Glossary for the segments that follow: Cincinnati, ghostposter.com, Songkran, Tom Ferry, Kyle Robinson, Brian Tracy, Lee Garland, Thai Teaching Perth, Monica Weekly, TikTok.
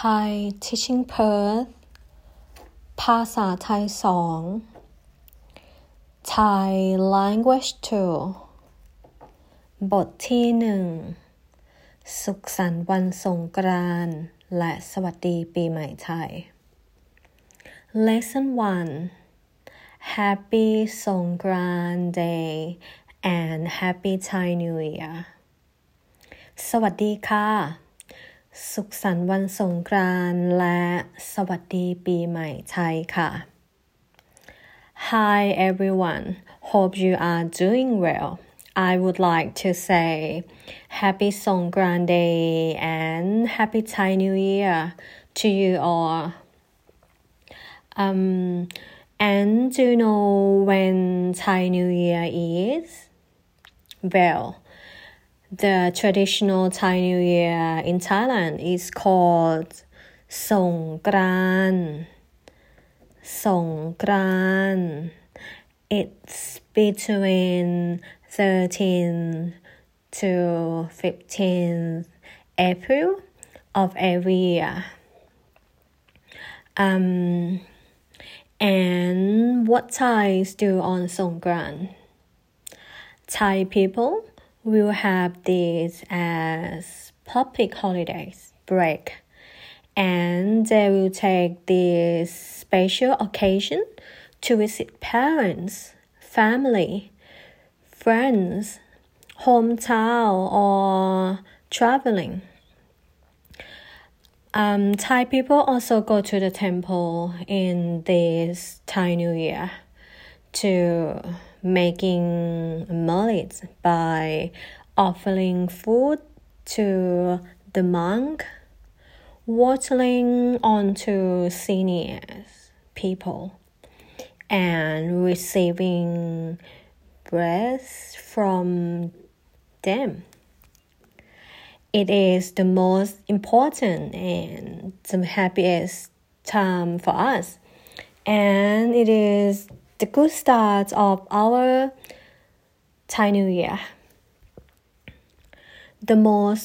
Thai Teaching Perth ภาษาไทย2 Thai Language 2 บทที่1สุขสันต์วันสงกรานต์และสวัสดีปีใหม่ไทย Lesson 1 Happy Songkran Day and Happy Thai New Year สวัสดีค่ะสุขสันต์วันสงกรานต์และสวัสดีปีใหม่ไทยค่ะ Hi everyone, hope you are doing well. I would like to say Happy Songkran Day and Happy Thai New Year to you all. And do you know when Thai New Year is? Well,The traditional Thai New Year in Thailand is called Songkran. Songkran. It's between 13th to 15th April of every year. And what Thais do on Songkran? Thai people.We'll have these as public holidays break, and they will take this special occasion to visit parents, family, friends, hometown, or traveling. Thai people also go to the temple in this Thai New Year to.Making merits by offering food to the monk, watering onto seniors people, and receiving breath from them. It is the most important and the happiest time for us, and it is.The good start of our Thai New Year. The most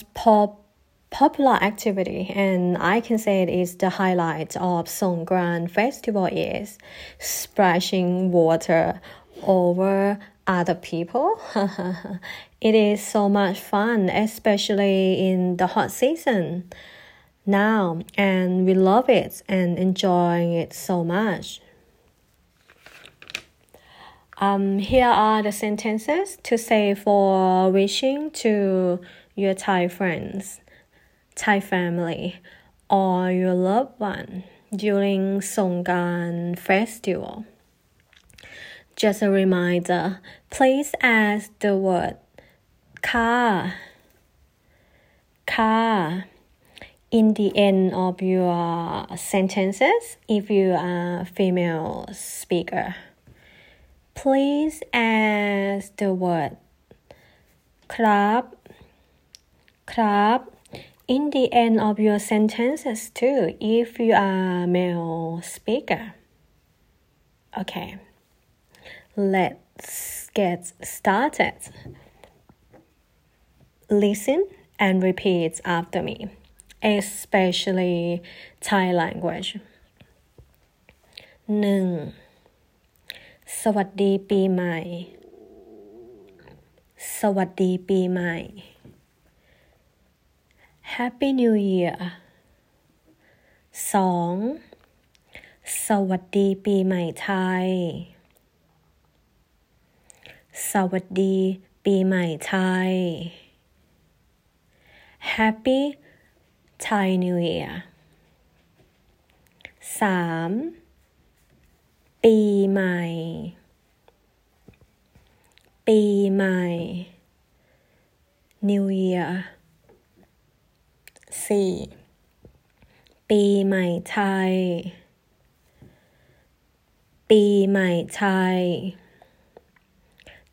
popular activity, and I can say it is the highlight of Songkran Festival, is splashing water over other people. It is so much fun, especially in the hot season now, and we love it and enjoying it so much.Here are the sentences to say for wishing to your Thai friends, Thai family, or your loved one during Songkran Festival. Just a reminder, please add the word ka in the end of your sentences if you are a female speaker.Please add the word ครับ ครับ in the end of your sentences too if you are a male speaker. Okay, let's get started. Listen and repeat after me, especially Thai language. 1.สวัสดีปีใหม่สวัสดีปีใหม่ Happy New Year 2 สวัสดีปีใหม่ไทยสวัสดีปีใหม่ไทย Happy Thai New Year 3ปีใหม่ปีใหม่ New Year 4ปีใหม่ไทยปีใหม่ไทย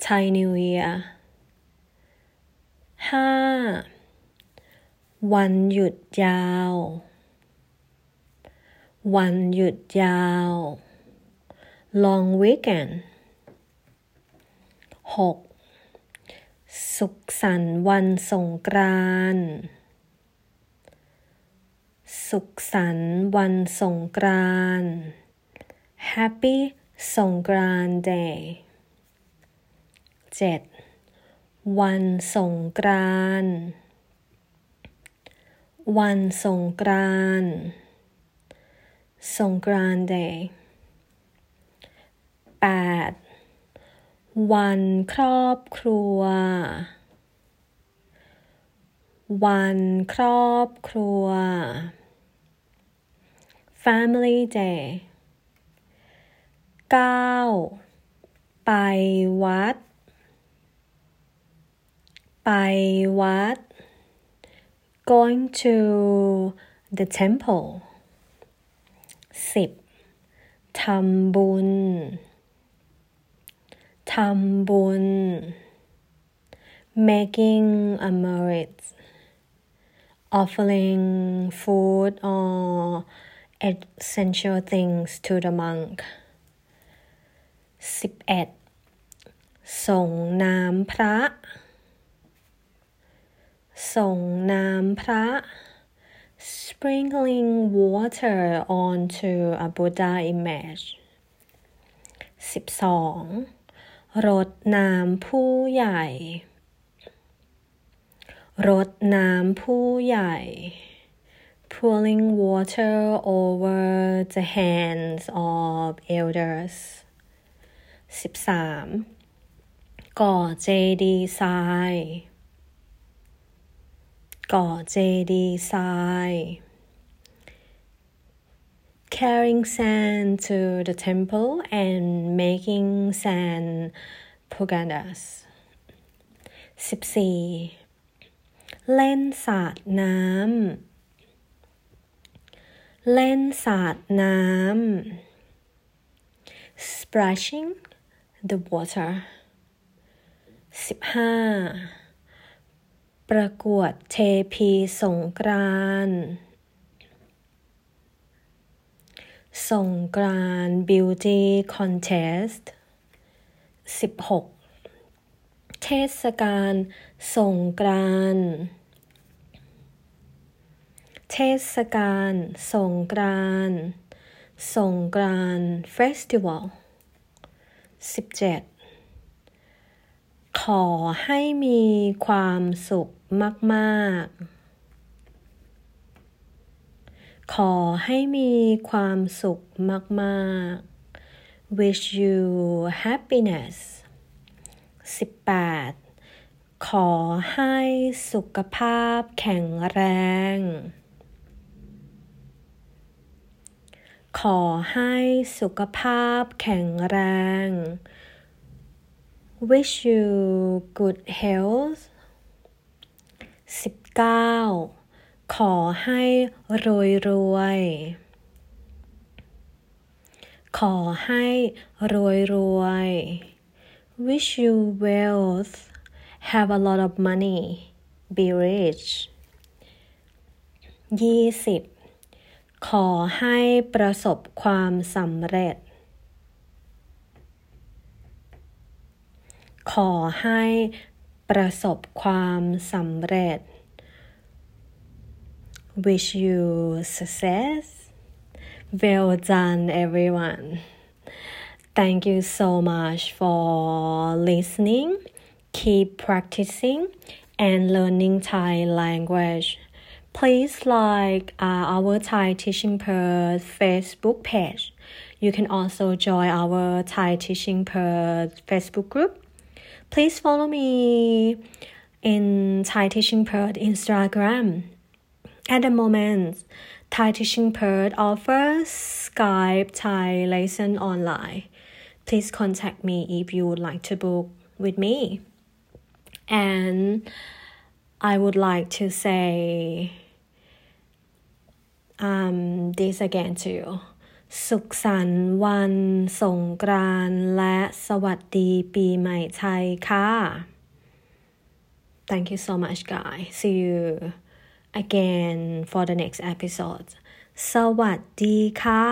Thai New Year 5วันหยุดยาววันหยุดยาวLong weekend. 6. สุขสันต์วันสงกรานต์ ส สุขสันต์วันสงกรานต์ Happy Songkran Day 7วันสงกรานต์วันสงกรานต์ Songkran Day 8วันครอบครัววันครอบครัว Family Day 9ไปวัดไปวัด Going to the temple 10ทำบุญทำบุญ Making a merit offering food or essential things to the monk. 11ส่งน้ำพระส่งน้ำพระ sprinkling water onto a Buddha image. 12รดน้ำผู้ใหญ่รดน้ำผู้ใหญ่ pouring water over the hands of elders 13ก่อเจดีย์ทรายก่อเจดีย์ทราย carrying sand to the temple and making sand pagodas 14เล่นสาดน้ำเล่นสาดน้ำ splashing the water 15ประกวดเทพีสงกรานต์สงกรานต์ beauty contest 16เทศกาลสงกรานต์เทศกาลสงกรานต์สงกรานต์ Festival 17ขอให้มีความสุขมากๆขอให้มีความสุขมากๆ Wish you happiness18ขอให้สุขภาพแข็งแรงขอให้สุขภาพแข็งแรง Wish you good health 19ขอให้รวยๆขอให้รวยๆWish you wealth, have a lot of money, be rich. 20ขอให้ประสบความสำเร็จขอให้ประสบความสำเร็จ Wish you success. Well done, everyone.Thank you so much for listening. Keep practicing and learning Thai language. Please like our Thai Teaching Perth Facebook page. You can also join our Thai Teaching Perth Facebook group. Please follow me in Thai Teaching Perth Instagram. At the moment, Thai Teaching Perth offers Skype Thai lesson online.Please contact me if you would like to book with me. And I would like to say this again to you. สุขสันต์วันสงกรานต์และสวัสดีปีใหม่ไทยค่ะ Thank you so much, guys. See you again for the next episode. สวัสดีค่ะ